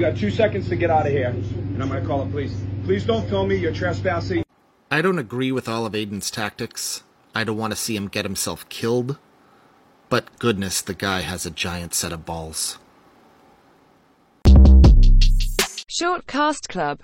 You got 2 seconds to get out of here, and I'm going to call it police. Please don't film me. You're trespassing. I don't agree with all of Aiden's tactics. I don't want to see him get himself killed. But goodness, the guy has a giant set of balls. Short Cast Club.